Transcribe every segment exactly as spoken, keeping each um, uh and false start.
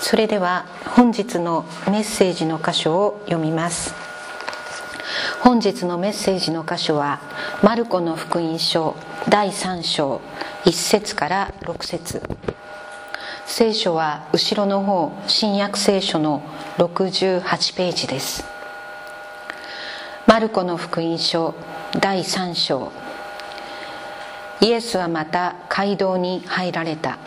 それでは本日のメッセージの箇所を読みます。本日のメッセージの箇所はマルコの福音書だいさん章いっ節からろく節。聖書は後ろの方、新約聖書のろくじゅうはちページです。マルコの福音書だいさん章。イエスはまた街道に入られた。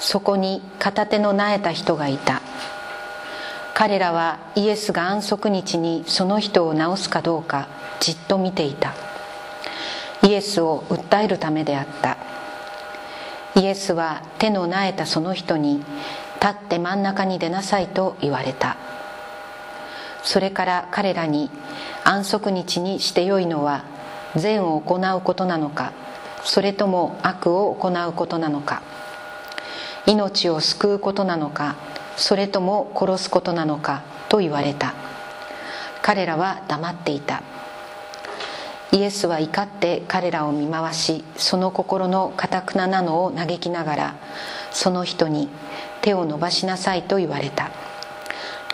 そこに片手のなえた人がいた。彼らはイエスが安息日にその人を治すかどうかじっと見ていた。イエスを訴えるためであった。イエスは手のなえたその人に、立って真ん中に出なさいと言われた。それから彼らに、安息日にしてよいのは善を行うことなのか、それとも悪を行うことなのか、命を救うことなのか、それとも殺すことなのかと言われた。彼らは黙っていた。イエスは怒って彼らを見回し、その心の堅くななのを嘆きながら、その人に、手を伸ばしなさいと言われた。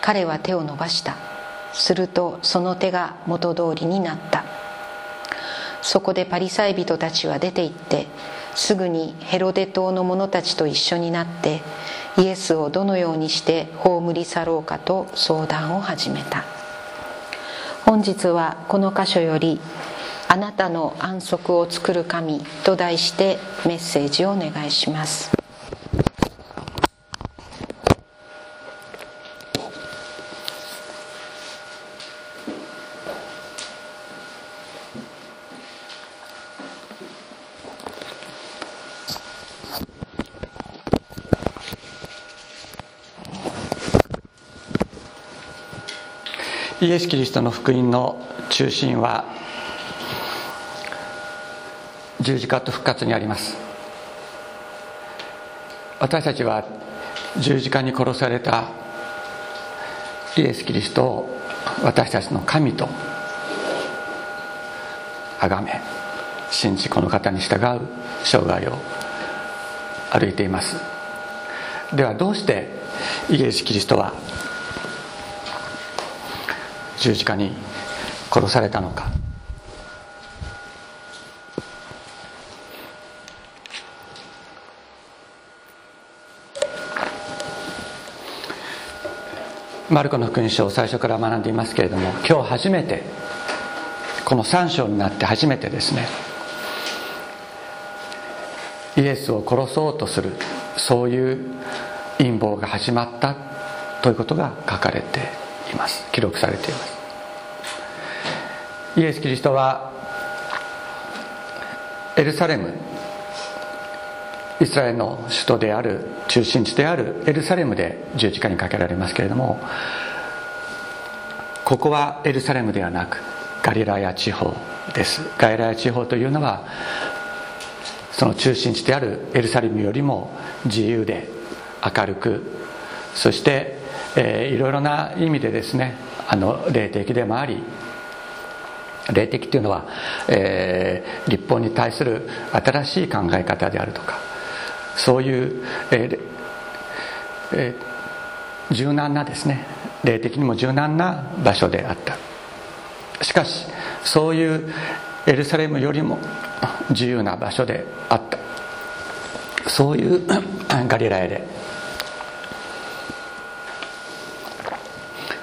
彼は手を伸ばした。するとその手が元通りになった。そこでパリサイ人たちは出て行って、すぐにヘロデ党の者たちと一緒になってイエスをどのようにして葬り去ろうかと相談を始めた。本日はこの箇所より、あなたの安息を作る神と題してメッセージをお願いします。イエス・キリストの福音の中心は十字架と復活にあります。私たちは十字架に殺されたイエス・キリストを私たちの神と崇め、信じこの方に従う生涯を歩いています。ではどうしてイエス・キリストは十字架に殺されたのか。マルコの福音書を最初から学んでいますけれども、今日初めて、このさん章になって初めてですね、イエスを殺そうとする、そういう陰謀が始まったということが書かれています。記録されています。イエス・キリストはエルサレム、イスラエルの首都である、中心地であるエルサレムで十字架にかけられますけれども、ここはエルサレムではなくガリラヤ地方です。ガリラヤ地方というのは、その中心地であるエルサレムよりも自由で明るく、そして、えー、いろいろな意味でですね、あの霊的でもあり、霊的というのは、えー、立法に対する新しい考え方であるとか、そういう、えーえー、柔軟なですね、霊的にも柔軟な場所であった。しかしそういうエルサレムよりも自由な場所であった、そういうガリラヤで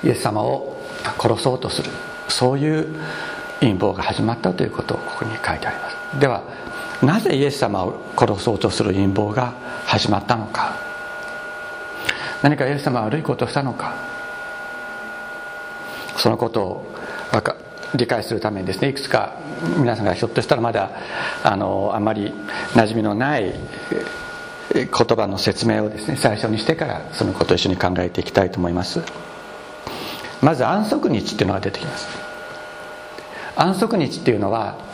イエス様を殺そうとする、そういう陰謀が始まったということをここに書いてあります。ではなぜイエス様を殺そうとする陰謀が始まったのか、何かイエス様は悪いことをしたのか、そのことを理解するためにですね、いくつか皆さんがひょっとしたらまだ あのあまり馴染みのない言葉の説明をですね、最初にしてから、そのことを一緒に考えていきたいと思います。まず安息日っていうのが出てきます。安息日っていうのは、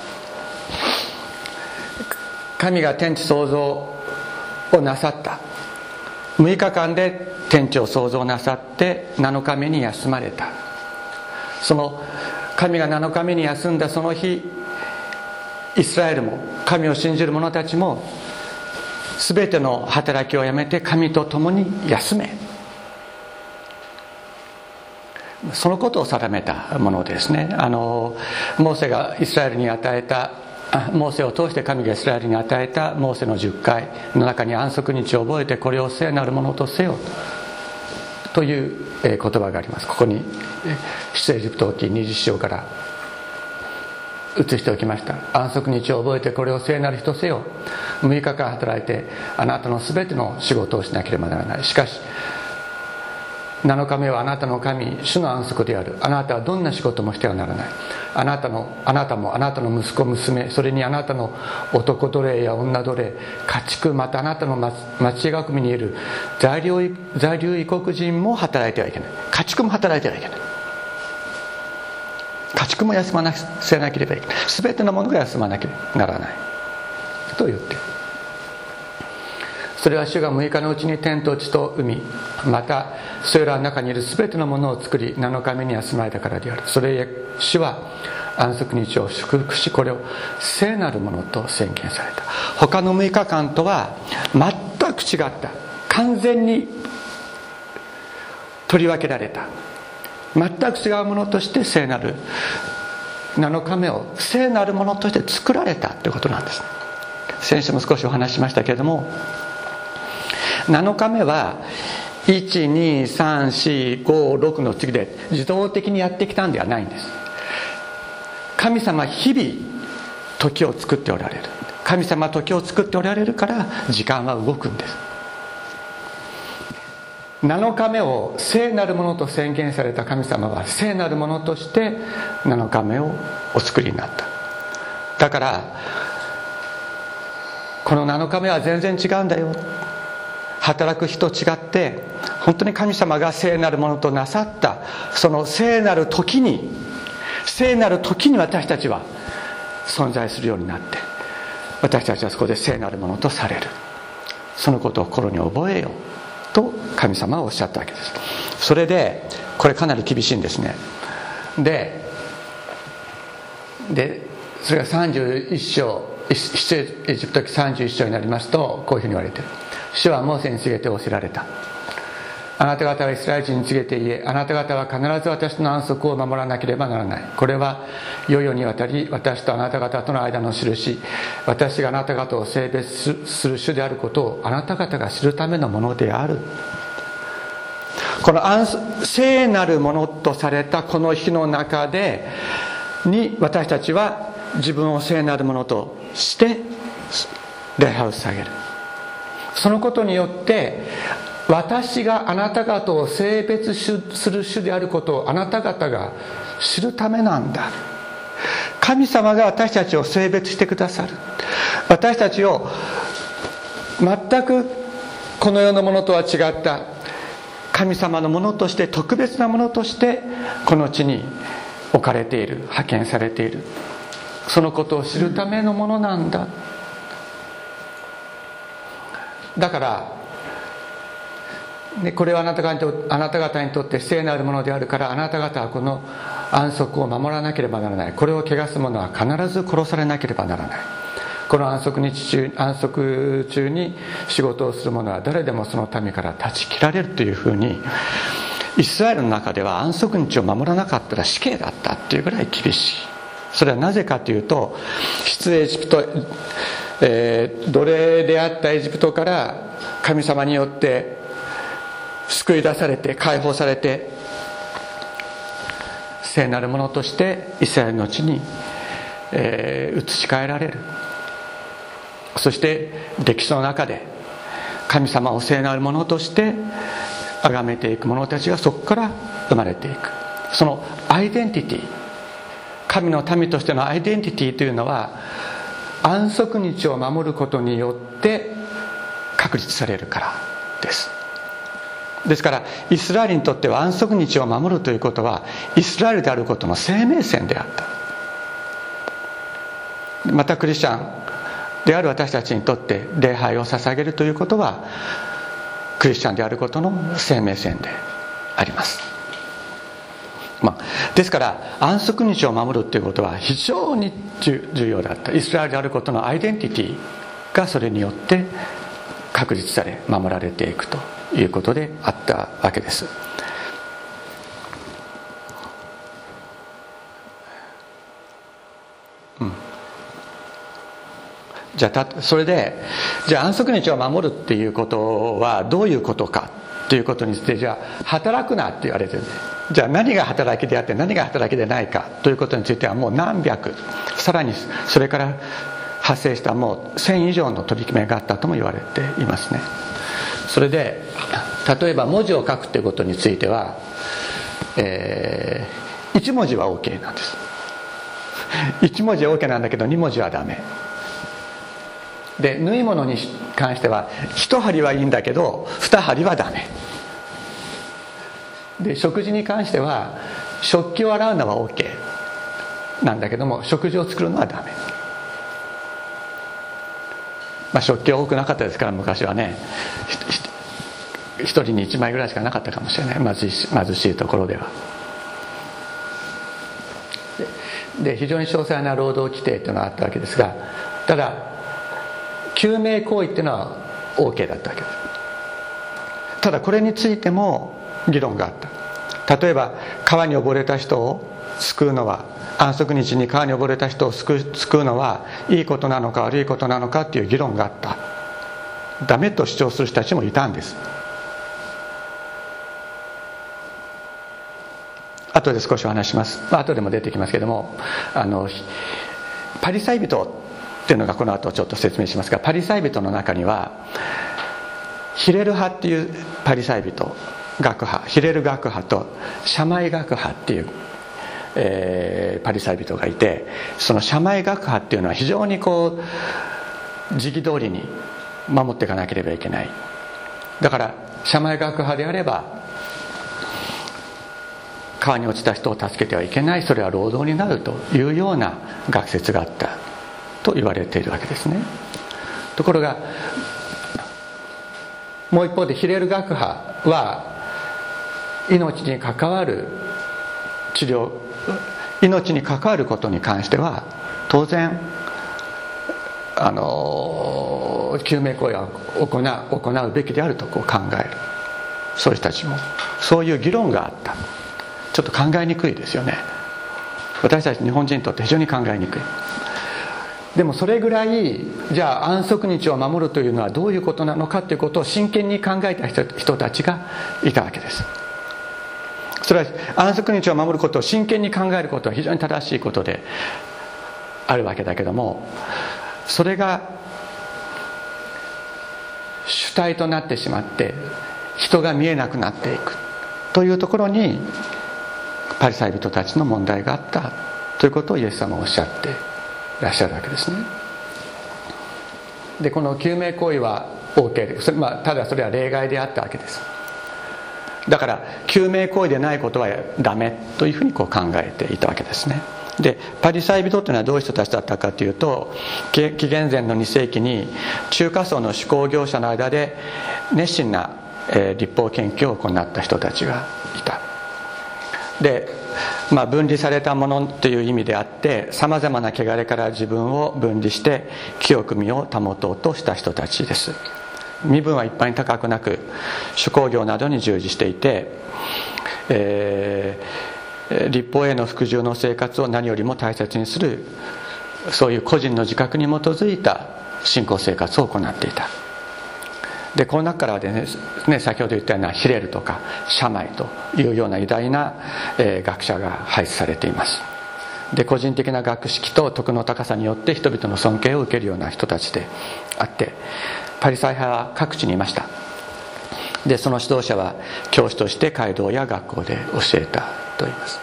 神が天地創造をなさったむいかかんで天地を創造なさって、なのかめに休まれた。その神がなのかめに休んだその日、イスラエルも神を信じる者たちも、全ての働きをやめて神と共に休めそのことを定めたものですね。あのモーセがイスラエルに与えた、モーセを通して神がイスラエルに与えたモーセの十戒の中に安息日を覚えてこれを聖なるものとせよという言葉があります。ここに出エジプト記にじゅう章から移しておきました。安息日を覚えてこれを聖なる日とせよ、むいかかん働いてあなたのすべての仕事をしなければならない。しかしなのかめはあなたの神主の安息である。あなたはどんな仕事もしてはならない。あなたのあなたもあなたの息子娘、それにあなたの男奴隷や女奴隷、家畜、またあなたの町家国にいる在留在留異国人も働いてはいけない。家畜も働いてはいけない。家畜も休まなせなければいけない。すべてのものが休まなければならないと言っている。それは主がむいかのうちに天と地と海、またそれらの中にいるすべてのものを作りなのかめに休まれたからである。それゆえ主は安息日を祝福しこれを聖なるものと宣言された。他のむいかかんとは全く違った、完全に取り分けられた全く違うものとして聖なるなのかめを聖なるものとして作られたということなんです。先週も少しお話ししましたけれども、なのかめは いち、に、さん、し、ご、ろくの次で自動的にやってきたんではないんです。神様日々時を作っておられる。神様時を作っておられるから時間は動くんです。なのかめを聖なるものと宣言された神様は聖なるものとしてなのかめをお作りになった。だからこのなのかめは全然違うんだよ、働く日と違って本当に神様が聖なるものとなさったその聖なる時に聖なる時に私たちは存在するようになって、私たちはそこで聖なるものとされる、そのことを心に覚えようと神様はおっしゃったわけです。それでこれかなり厳しいんですね。ででそれがさんじゅういち章、出エジプト記さんじゅういち章になりますとこういうふうに言われている。主はモーセに告げて仰せられた。あなた方はイスラエル人に告げて言え、あなた方は必ず私の安息を守らなければならない。これは世々にわたり私とあなた方との間の印、私があなた方を聖別する主であることをあなた方が知るためのものである。この聖なるものとされたこの日の中でに私たちは自分を聖なるものとして礼拝を捧げる。そのことによって私があなた方を聖別する主であることをあなた方が知るためなんだ。神様が私たちを聖別してくださる。私たちを全くこの世のものとは違った神様のものとして特別なものとしてこの地に置かれている、派遣されている、そのことを知るためのものなんだ。だから、ね、これはあなた方にと、あなた方にとって聖なるものであるからあなた方はこの安息を守らなければならない。これを汚す者は必ず殺されなければならない。この安息日中、安息中に仕事をする者は誰でもその民から断ち切られるというふうに、イスラエルの中では安息日を守らなかったら死刑だったっていうぐらい厳しい。それはなぜかというと、出エジプト、えー、奴隷であったエジプトから神様によって救い出されて解放されて聖なるものとしてイスラエルの地に、えー、移し替えられる。そして歴史の中で神様を聖なるものとして崇めていく者たちがそこから生まれていく。そのアイデンティティ、神の民としてのアイデンティティというのは安息日を守ることによって確立されるからです。ですからイスラエルにとっては安息日を守るということはイスラエルであることの生命線であった。またクリスチャンである私たちにとって礼拝を捧げるということはクリスチャンであることの生命線であります。まあ、ですから安息日を守るということは非常に重要だった。イスラエルであることのアイデンティティがそれによって確立され守られていくということであったわけです。じゃあたそれでじゃあ安息日を守るっていうことはどういうことかっていうことについて、じゃあ働くなって言われてるんです。じゃあ何が働きであって何が働きでないかということについては、もう何百、さらにそれから発生したもう千以上の取り決めがあったとも言われていますね。それで例えば文字を書くということについては、えー、いち文字は OK なんです。いち文字は OK なんだけどに文字はダメで、縫い物に関しては一針はいいんだけど二針はダメで、食事に関しては食器を洗うのは OK なんだけども食事を作るのはダメ、まあ、食器は多くなかったですから昔はね、一人に一枚ぐらいしかなかったかもしれない、貧しい、貧しいところでは。で、で非常に詳細な労働規定というのがあったわけですが、ただ救命行為っていうのは OK だったわけです。ただこれについても議論があった。例えば川に溺れた人を救うのは、安息日に川に溺れた人を救う、救うのはいいことなのか悪いことなのかっていう議論があった。ダメと主張する人たちもいたんです。後で少しお話します。後でも出てきますけれども、あのパリサイ人っていうのがこの後ちょっと説明しますが、パリサイ人の中にはヒレル派っていうパリサイ人、学派ヒレル学派とシャマイ学派っていう、えー、パリサイ人がいて、そのシャマイ学派っていうのは非常にこう時期通りに守っていかなければいけない。だからシャマイ学派であれば川に落ちた人を助けてはいけない、それは労働になるというような学説があったと言われているわけですね。ところがもう一方でヒレル学派は命に関わる治療、命に関わることに関しては当然あの救命行為は行う、行うべきであるとこう考える、そういう人たちも、そういう議論があった。ちょっと考えにくいですよね、私たち日本人にとって非常に考えにくい。でもそれぐらい、じゃあ安息日を守るというのはどういうことなのかということを真剣に考えた人たちがいたわけです。それは安息日を守ることを真剣に考えることは非常に正しいことであるわけだけども、それが主体となってしまって人が見えなくなっていくというところにパリサイ人たちの問題があったということをイエス様はおっしゃっていらっしゃるわけですね。で、この救命行為は OK で、それ、まあ、ただそれは例外であったわけです。だから救命行為でないことはダメというふうにこう考えていたわけですね。で、パリサイ人というのはどういう人たちだったかというと、紀元前のに世紀に中華層の手工業者の間で熱心な、えー、律法研究を行った人たちがいた。で、まあ、分離されたものという意味であって、さまざまな汚れから自分を分離して清く身を保とうとした人たちです。身分は一般に高くなく、手工業などに従事していて、えー、律法への服従の生活を何よりも大切にする、そういう個人の自覚に基づいた信仰生活を行っていた。で、この中からはね、ね、先ほど言ったようなヒレルとかシャマイというような偉大な、えー、学者が輩出されています。で、個人的な学識と徳の高さによって人々の尊敬を受けるような人たちであって、パリサイ派は各地にいました。で、その指導者は教師として街道や学校で教えたといいます。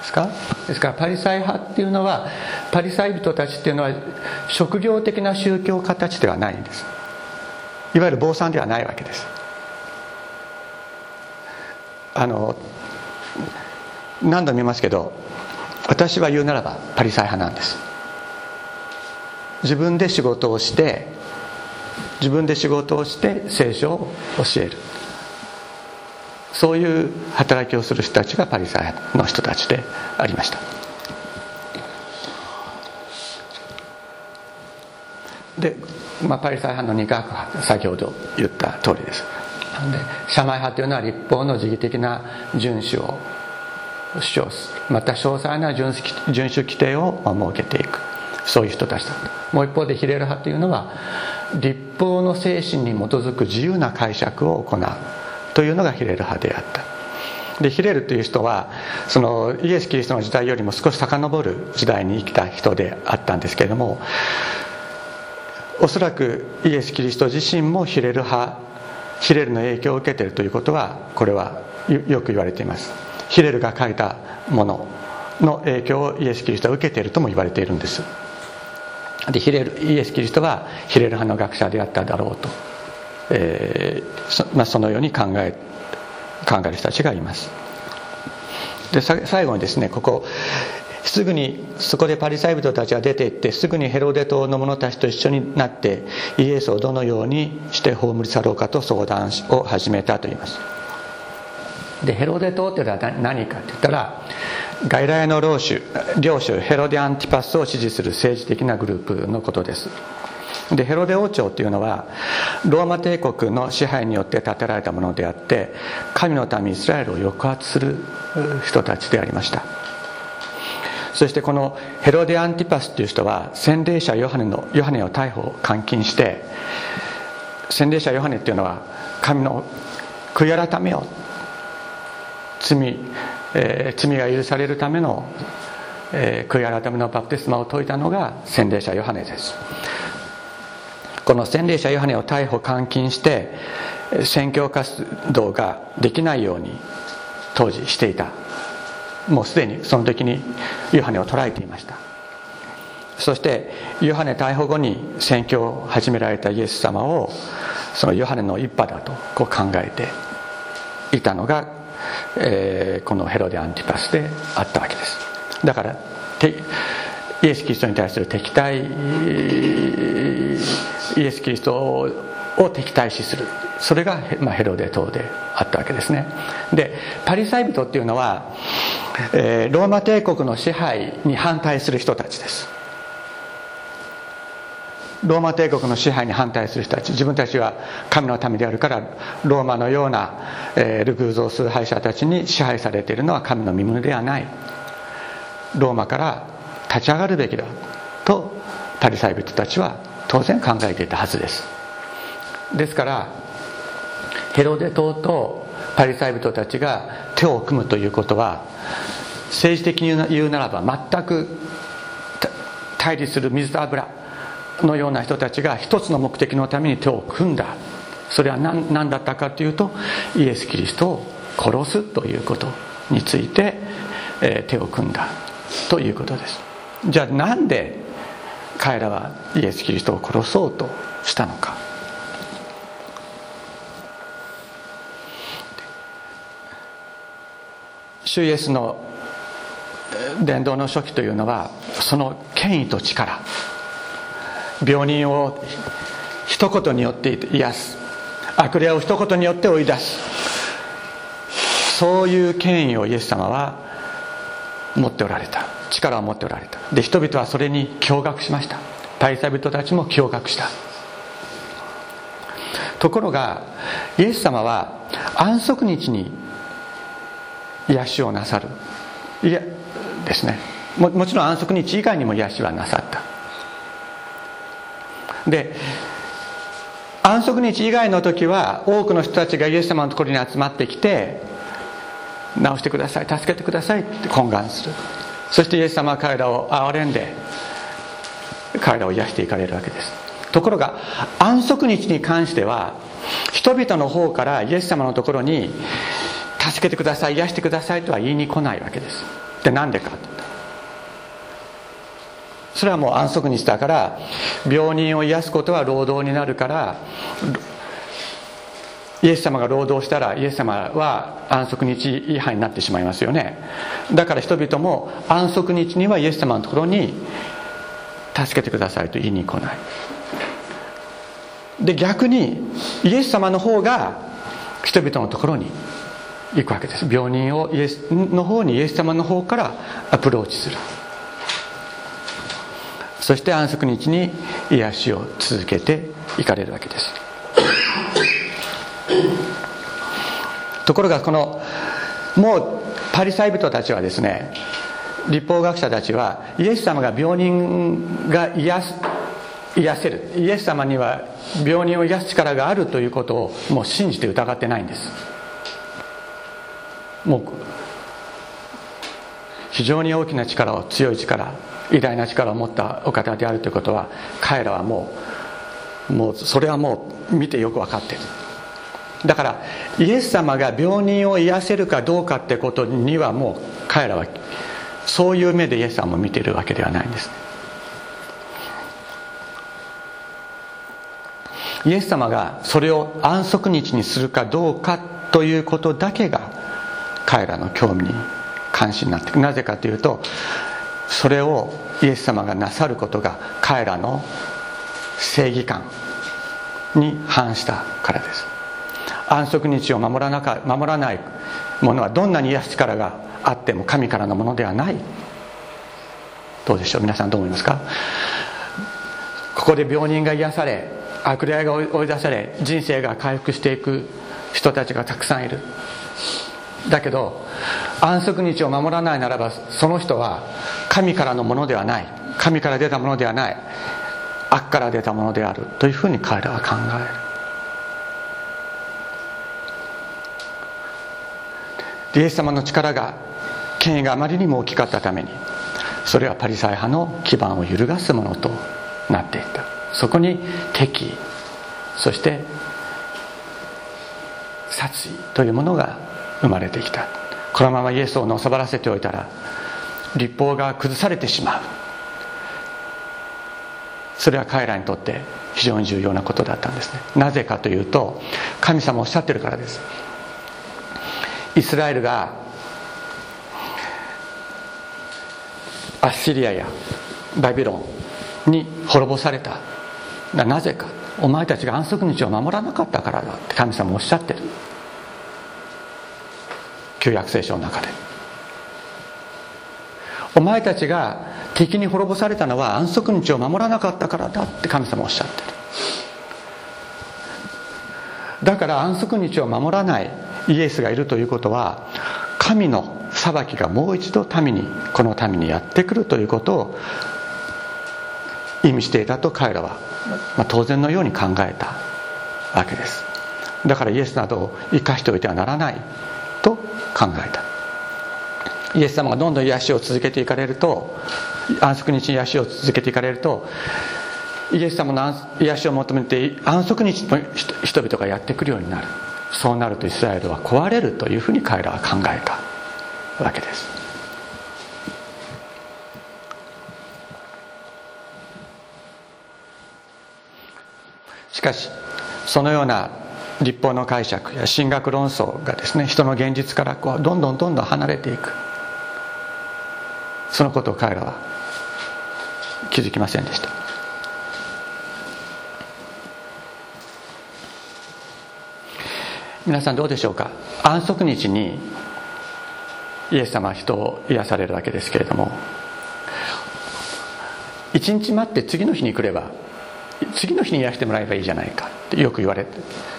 ですかですからパリサイ派っていうのは、パリサイ人たちっていうのは職業的な宗教家たちではないんです。いわゆる坊さんではないわけです。あの何度も言いますけど、私は言うならばパリサイ派なんです。自分で仕事をして自分で仕事をして聖書を教える、そういう働きをする人たちがパリサイ派の人たちでありました。で、まあ、パリサイ派の二学派、先ほど言った通りです。で、シャマイ派というのは律法の時期的な遵守を主張する、また詳細な遵守規定を設けていく、そういう人たちだと。もう一方でヒレル派というのは律法の精神に基づく自由な解釈を行うというのがヒレル派であった。でヒレルという人はそのイエス・キリストの時代よりも少し遡る時代に生きた人であったんですけれども、おそらくイエス・キリスト自身もヒレル派ヒレルの影響を受けているということは、これはよく言われています。ヒレルが書いたものの影響をイエス・キリストは受けているとも言われているんです。でヒレルイエス・キリストはヒレル派の学者であっただろうと、えーそまあ、そのように考えて考える人たちがいます。で最後にですね、ここすぐにそこでパリサイ人たちが出て行ってすぐにヘロデ党の者たちと一緒になってイエスをどのようにして葬り去ろうかと相談を始めたと言います。でヘロデ党というのは何かと言ったら、外来の領主、領主ヘロデ・アンティパスを支持する政治的なグループのことです。でヘロデ王朝というのはローマ帝国の支配によって建てられたものであって、神の民イスラエルを抑圧する人たちでありました。そしてこのヘロデ・アンティパスという人は洗礼者ヨハネのヨハネを逮捕監禁して、洗礼者ヨハネというのは神の悔い改めよ、罪、えー、罪が許されるための、えー、悔い改めのバプテスマを説いたのが洗礼者ヨハネです。この洗礼者ヨハネを逮捕監禁して宣教活動ができないように当時していた。もうすでにその時にヨハネを捕らえていました。そしてヨハネ逮捕後に宣教を始められたイエス様をそのヨハネの一派だとこう考えていたのが、えー、このヘロデ・アンティパスであったわけです。だからイエス・キリストに対する敵対、イエス・キリストを敵対視する、それがヘロデ党であったわけですね。でパリサイ人っていうのは、えー、ローマ帝国の支配に反対する人たちです。ローマ帝国の支配に反対する人たち、自分たちは神の民であるからローマのような、えー、偶像崇拝者たちに支配されているのは神の身分ではない、ローマから立ち上がるべきだとパリサイ人たちは当然考えていたはずです。ですからヘロデ党とパリサイ人たちが手を組むということは、政治的に言うならば全く対立する水と油のような人たちが一つの目的のために手を組んだ、それは 何, 何だったかというと、イエス・キリストを殺すということについて、えー、手を組んだということです。じゃあなんで彼らはイエス・キリストを殺そうとしたのか。主イエスの伝道の初期というのはその権威と力、病人を一言によって癒す、悪霊を一言によって追い出す、そういう権威をイエス様は持っておられた、力を持っておられた。で人々はそれに驚愕しました。パリサイ人たちも驚愕した。ところがイエス様は安息日に癒しをなさる、いやですね、も, もちろん安息日以外にも癒しはなさった。で安息日以外の時は多くの人たちがイエス様のところに集まってきて、直してください、助けてくださいって懇願する。そしてイエス様は彼らを憐れんで彼らを癒していかれるわけです。ところが安息日に関しては人々の方からイエス様のところに助けてください、癒してくださいとは言いに来ないわけです。でなんでか、それはもう安息日だから、病人を癒すことは労働になるから、イエス様が労働したらイエス様は安息日違反になってしまいますよね。だから人々も安息日にはイエス様のところに助けてくださいと言いに来ない。で逆にイエス様の方が人々のところに行くわけです。病人をイエスの方にイエス様の方からアプローチする。そして安息日に癒しを続けていかれるわけです。ところがこのもうパリサイ人たちはですね、律法学者たちはイエス様が病人が癒す癒せる、イエス様には病人を癒す力があるということをもう信じて疑ってないんです。もう非常に大きな力を、強い力、偉大な力を持ったお方であるということは、彼らはもうもうそれはもう見てよく分かっている。だからイエス様が病人を癒せるかどうかってことにはもう彼らはそういう目でイエス様を見ているわけではないんです。イエス様がそれを安息日にするかどうかということだけが彼らの興味に関心になっている。なぜかというと、それをイエス様がなさることが彼らの正義感に反したからです。安息日を守らなか、守らないものはどんなに癒す力があっても神からのものではない。どうでしょう、皆さんどう思いますか？ここで病人が癒され、悪霊が追い出され、人生が回復していく人たちがたくさんいる。だけど安息日を守らないならば、その人は神からのものではない、神から出たものではない、悪から出たものであるというふうに彼らは考える。イエス様の力が、権威があまりにも大きかったために、それはパリサイ派の基盤を揺るがすものとなっていった。そこに敵意、そして殺意というものが生まれてきた。このままイエスをのさばらせておいたら律法が崩されてしまう。それは彼らにとって非常に重要なことだったんですね。なぜかというと、神様おっしゃってるからです。イスラエルがアッシリアやバビロンに滅ぼされた、なぜか、お前たちが安息日を守らなかったからだって神様おっしゃってる、旧約聖書の中で。お前たちが敵に滅ぼされたのは安息日を守らなかったからだって神様おっしゃってる。だから安息日を守らないイエスがいるということは、神の裁きがもう一度民に、この民にやってくるということを意味していたと彼らは、まあ、当然のように考えたわけです。だからイエスなどを生かしておいてはならないと考えた。イエス様がどんどん癒しを続けていかれると、安息日に癒しを続けていかれると、イエス様の癒しを求めて安息日の人々がやってくるようになる。そうなるとイスラエルは壊れるというふうに彼らは考えたわけです。しかしそのような律法の解釈や神学論争がですね、人の現実からこうどんどんどんどん離れていく、そのことを彼らは気づきませんでした。皆さんどうでしょうか？安息日にイエス様は人を癒されるわけですけれども、一日待って次の日に来れば、次の日に癒してもらえばいいじゃないかってよく言われて、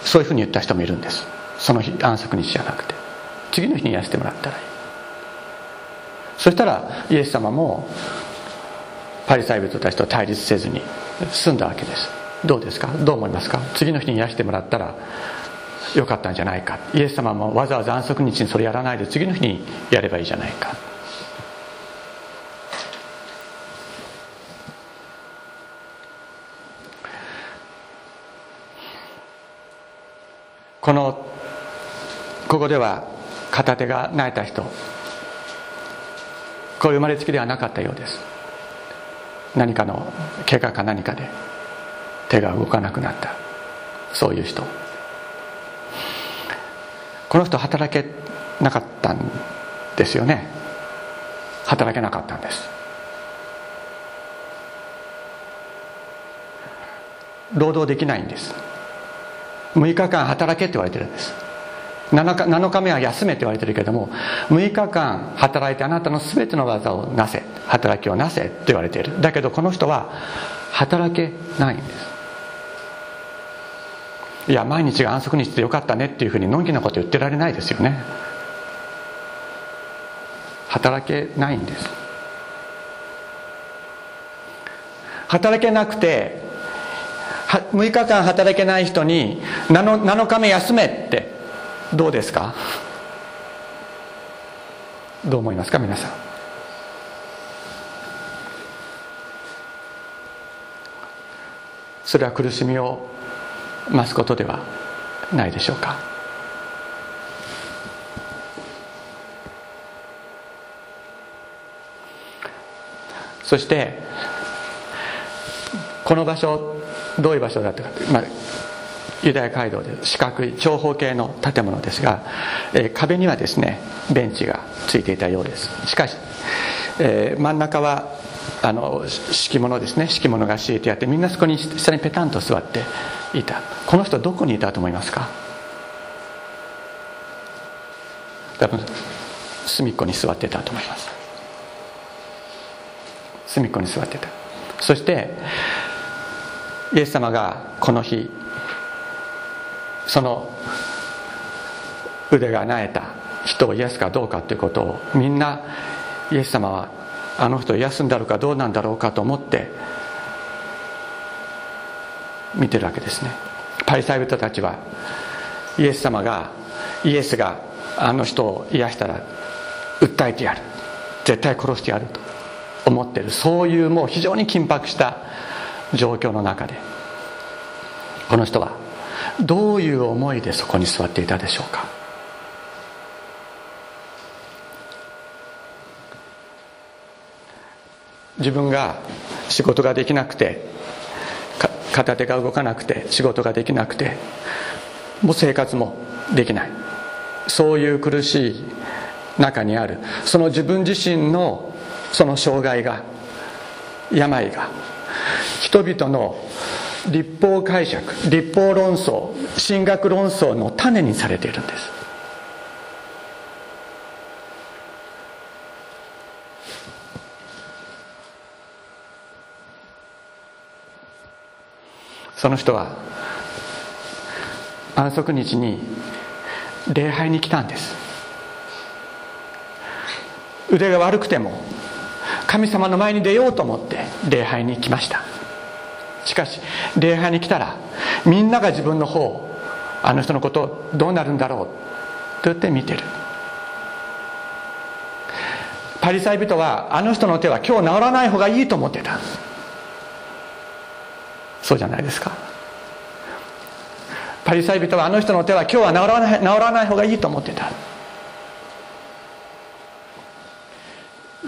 そういうふうに言った人もいるんです。その日、安息日じゃなくて次の日に癒してもらったらいい。そしたらイエス様もパリサイ人たちと対立せずに済んだわけです。どうですか？どう思いますか？次の日に癒してもらったらよかったんじゃないか。イエス様もわざわざ安息日にそれやらないで次の日にやればいいじゃないか。このここでは片手が萎えた人、こういう生まれつきではなかったようです。何かの怪我か何かで手が動かなくなった、そういう人、この人働けなかったんですよね。働けなかったんです。労働できないんです。むいかかん働けって言われてるんです。なのかめは休めって言われてるけども、むいかかん働いてあなたの全ての技をなせ、働きをなせって言われている。だけどこの人は働けないんです。いや、毎日が安息日でよかったねっていうふうにのんきなこと言ってられないですよね。働けないんです。働けなくてむいかかん働けない人になのかめ休めってどうですか？どう思いますか皆さん。それは苦しみを増すことではないでしょうか。そしてこの場所どういう場所だったか、まあ、ユダヤ街道で四角い長方形の建物ですが、えー、壁にはですねベンチがついていたようです。しかし、えー、真ん中はあの敷物ですね、敷物が敷いてあって、みんなそこに下にペタンと座っていた。この人どこにいたと思いますか？多分隅っこに座ってたと思います。隅っこに座ってた。そしてイエス様がこの日その腕がなえた人を癒すかどうかということを、みんなイエス様はあの人を癒すんだろうかどうなんだろうかと思って見てるわけですね。パリサイ人たちはイエス様がイエスがあの人を癒したら訴えてやる、絶対殺してやると思ってる、そういうもう非常に緊迫した状況の中で、この人はどういう思いでそこに座っていたでしょうか。自分が仕事ができなくて、片手が動かなくて仕事ができなくて、もう生活もできない、そういう苦しい中にある、その自分自身のその障害が、病が、人々の立法解釈、立法論争、神学論争の種にされているんです。その人は安息日に礼拝に来たんです。腕が悪くても神様の前に出ようと思って礼拝に来ました。しかし礼拝に来たら、みんなが自分の方、あの人のことどうなるんだろうと言って見てる。パリサイ人はあの人の手は今日治らない方がいいと思ってた。そうじゃないですか。パリサイ人はあの人の手は今日は治らない、治らない方がいいと思ってた。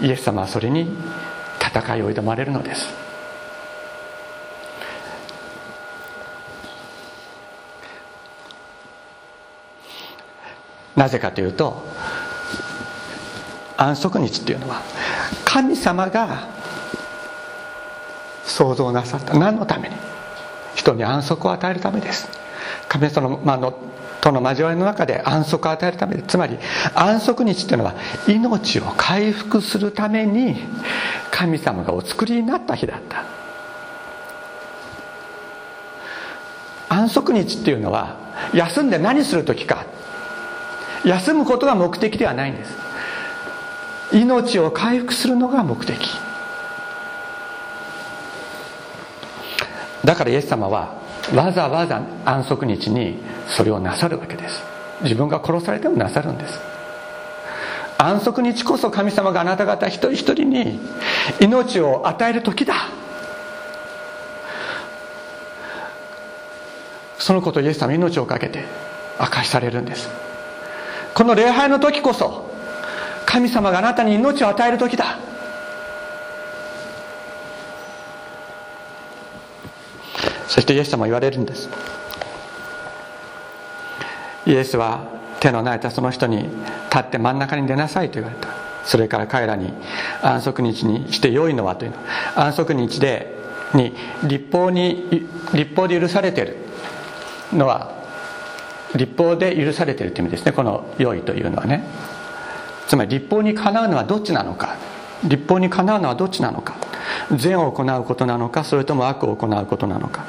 イエス様はそれに戦いを挑まれるのです。なぜかというと、安息日というのは神様が創造なさった、何のために、人に安息を与えるためです。神様との交わりの中で安息を与えるため、つまり安息日というのは命を回復するために神様がお作りになった日だった。安息日っていうのは休んで何する時か、休むことが目的ではないんです。命を回復するのが目的だから、イエス様はわざわざ安息日にそれをなさるわけです。自分が殺されてもなさるんです。安息日こそ神様があなた方一人一人に命を与える時だ、そのことをイエス様命をかけて明かしされるんです。この礼拝の時こそ神様があなたに命を与える時だ。そしてイエス様は言われるんです。イエスは手のなえたその人に立って真ん中に出なさいと言われた。それから彼らに安息日にして良いのはというの、安息日でに立法に立法で許されているのは、立法で許されているという意味ですね、この良いというのはね。つまり立法にかなうのはどっちなのか、立法にかなうのはどっちなのか、善を行うことなのか、それとも悪を行うことなのか、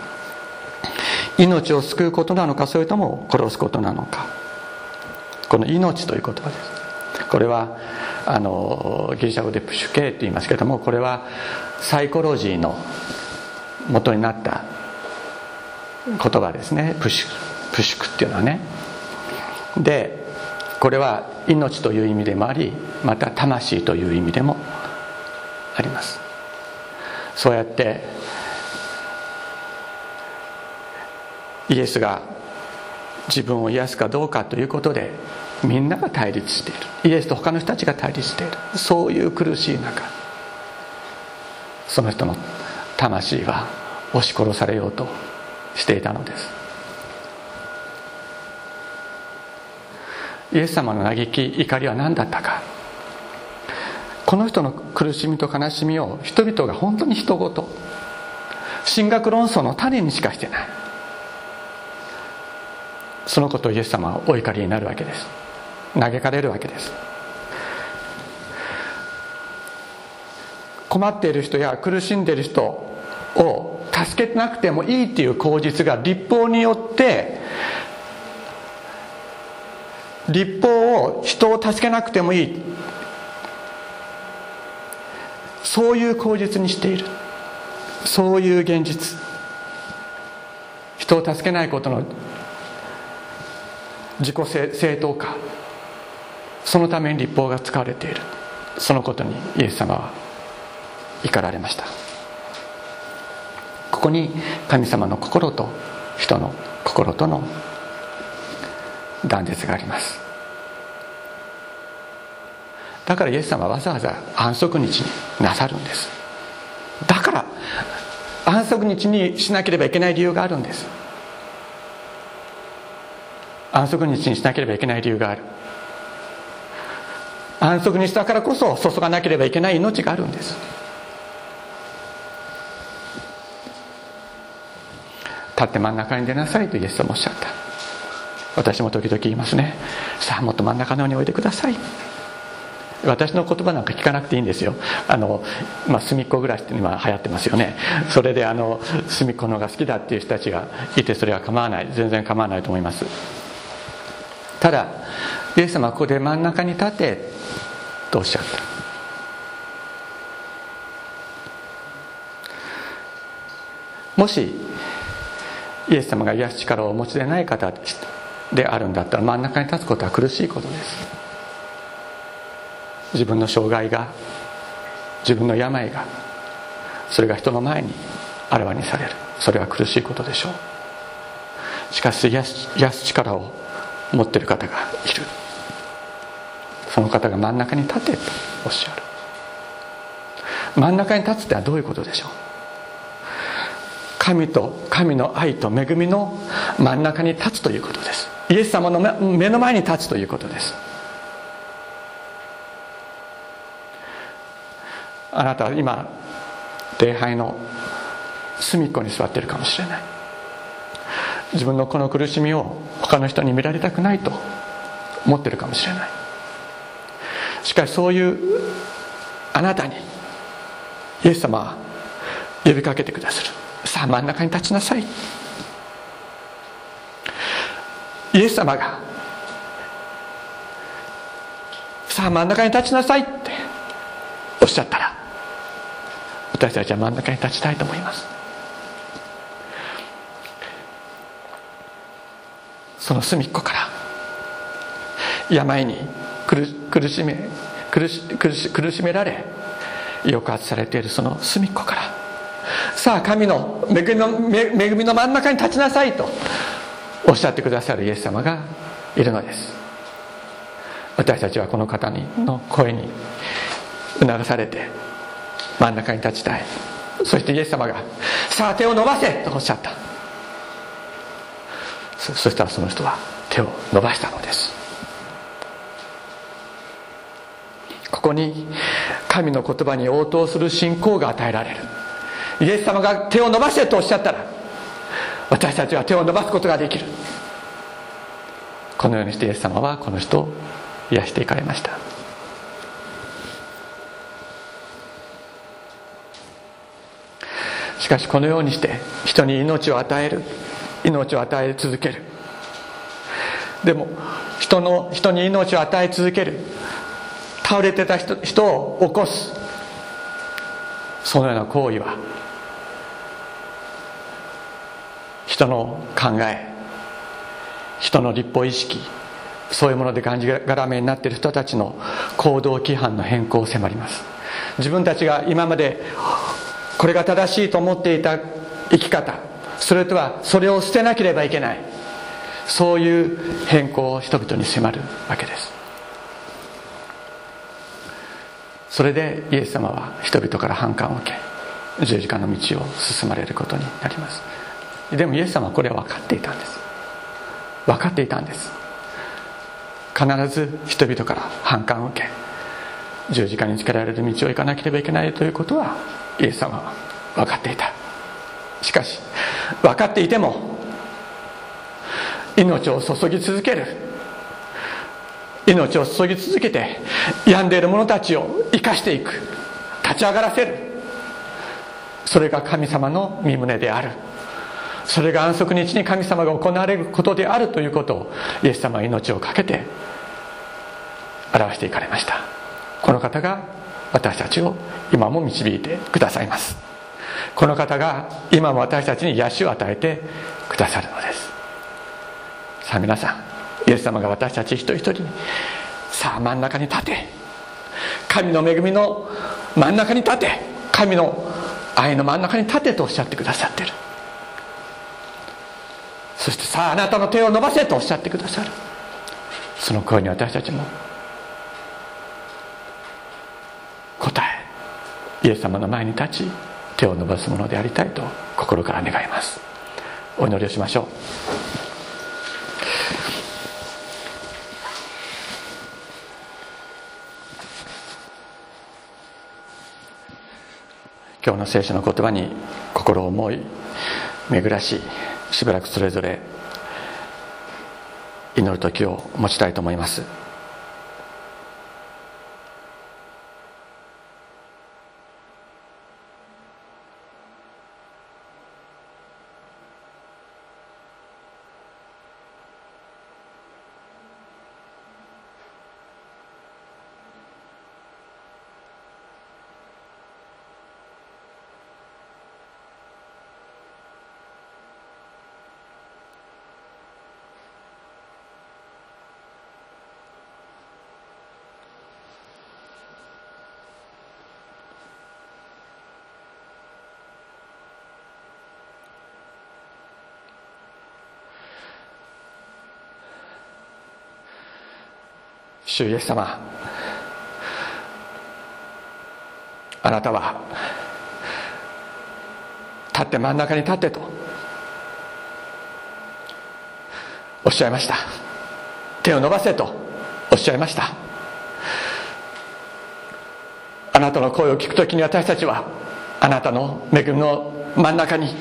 命を救うことなのか、それとも殺すことなのか。この命という言葉です。これはあのギリシャ語でプシュケーと言いますけれども、これはサイコロジーの元になった言葉ですね。プシュプシュクっていうのはね、でこれは命という意味でもあり、また魂という意味でもあります。そうやってイエスが自分を癒すかどうかということで、みんなが対立している、イエスと他の人たちが対立している、そういう苦しい中、その人の魂は押し殺されようとしていたのです。イエス様の嘆き、怒りは何だったか。この人の苦しみと悲しみを人々が本当に人ごと、神学論争の種にしかしてない、そのことをイエス様はお怒りになるわけです。嘆かれるわけです。困っている人や苦しんでいる人を助けなくてもいいという口実が律法によって、律法を人を助けなくてもいい、そういう口実にしている。そういう現実、人を助けないことの自己正当化、そのために律法が使われている。そのことにイエス様は怒られました。ここに神様の心と人の心との断絶があります。だからイエス様はわざわざ安息日になさるんです。だから安息日にしなければいけない理由があるんです。安息日にしなければいけない理由がある。安息にしたからこそ注がなければいけない命があるんです。立って真ん中に出なさいとイエス様おっしゃった。私も時々言いますね。さあもっと真ん中のようにおいでください。私の言葉なんか聞かなくていいんですよ。あの、まあ、隅っこ暮らしって今流行ってますよね。それであの隅っこのが好きだっていう人たちがいて、それは構わない、全然構わないと思います。ただイエス様はここで真ん中に立てとおっしゃった。もしイエス様が癒す力をお持ちでない方であるんだったら、真ん中に立つことは苦しいことです。自分の障害が、自分の病が、それが人の前にあらわにされる、それは苦しいことでしょう。しかし癒す力を持っている方がいる。その方が真ん中に立てとおっしゃる。真ん中に立つってはどういうことでしょう。神と、神の愛と恵みの真ん中に立つということです。イエス様の目の前に立つということです。あなたは今礼拝の隅っこに座っているかもしれない。自分のこの苦しみを他の人に見られたくないと思っているかもしれない。しかしそういうあなたにイエス様は呼びかけてくださる。さあ真ん中に立ちなさい。イエス様がさあ真ん中に立ちなさいっておっしゃったら、私たちは真ん中に立ちたいと思います。その隅っこから病に苦しめ、苦し、苦し、苦しめられ抑圧されているその隅っこから、さあ神の恵みの、恵みの真ん中に立ちなさいとおっしゃってくださるイエス様がいるのです。私たちはこの方の声に促されて真ん中に立ちたい。そしてイエス様がさあ手を伸ばせとおっしゃった。 そ, そしたらその人は手を伸ばしたのです。ここに神の言葉に応答する信仰が与えられる。イエス様が手を伸ばせとおっしゃったら、私たちは手を伸ばすことができる。このようにしてイエス様はこの人を癒していかれました。しかしこのようにして人に命を与える、命を与え続ける。でも人の、人に命を与え続ける、倒れてた 人, 人を起こす、そのような行為は人の考え、人の立法意識、そういうものでがんじがらめになっている人たちの行動規範の変更を迫ります。自分たちが今までこれが正しいと思っていた生き方、それとはそれを捨てなければいけない、そういう変更を人々に迫るわけです。それでイエス様は人々から反感を受け、十字架の道を進まれることになります。でもイエス様はこれは分かっていたんです。分かっていたんです。必ず人々から反感を受け、十字架につけられる道を行かなければいけないということはイエス様は分かっていた。しかし分かっていても命を注ぎ続ける、命を注ぎ続けて病んでいる者たちを生かしていく、立ち上がらせる、それが神様の御胸である、それが安息日に神様が行われることであるということをイエス様は命を懸けて表していかれました。この方が私たちを今も導いてくださいます。この方が今も私たちに癒しを与えてくださるのです。さあ皆さん、イエス様が私たち一人一人に、さあ真ん中に立て、神の恵みの真ん中に立て、神の愛の真ん中に立てとおっしゃってくださっている。そしてさああなたの手を伸ばせとおっしゃってくださる。その声に私たちも答え、イエス様の前に立ち手を伸ばすものでありたいと心から願います。お祈りをしましょう。今日の聖書の言葉に心を思い巡らし、しばらくそれぞれ祈る時を持ちたいと思います。主イエス様、あなたは立って真ん中に立ってとおっしゃいました。手を伸ばせとおっしゃいました。あなたの声を聞くときに私たちはあなたの恵みの真ん中に、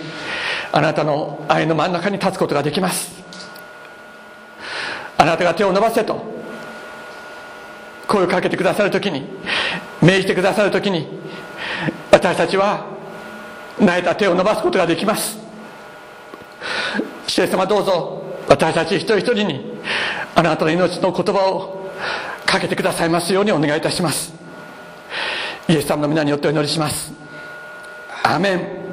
あなたの愛の真ん中に立つことができます。あなたが手を伸ばせと声をかけてくださるときに、命じてくださるときに、私たちは泣いた手を伸ばすことができます。主イエス様、どうぞ私たち一人一人にあなたの命の言葉をかけてくださいますようにお願いいたします。イエス様の皆によってお祈りします。アーメン。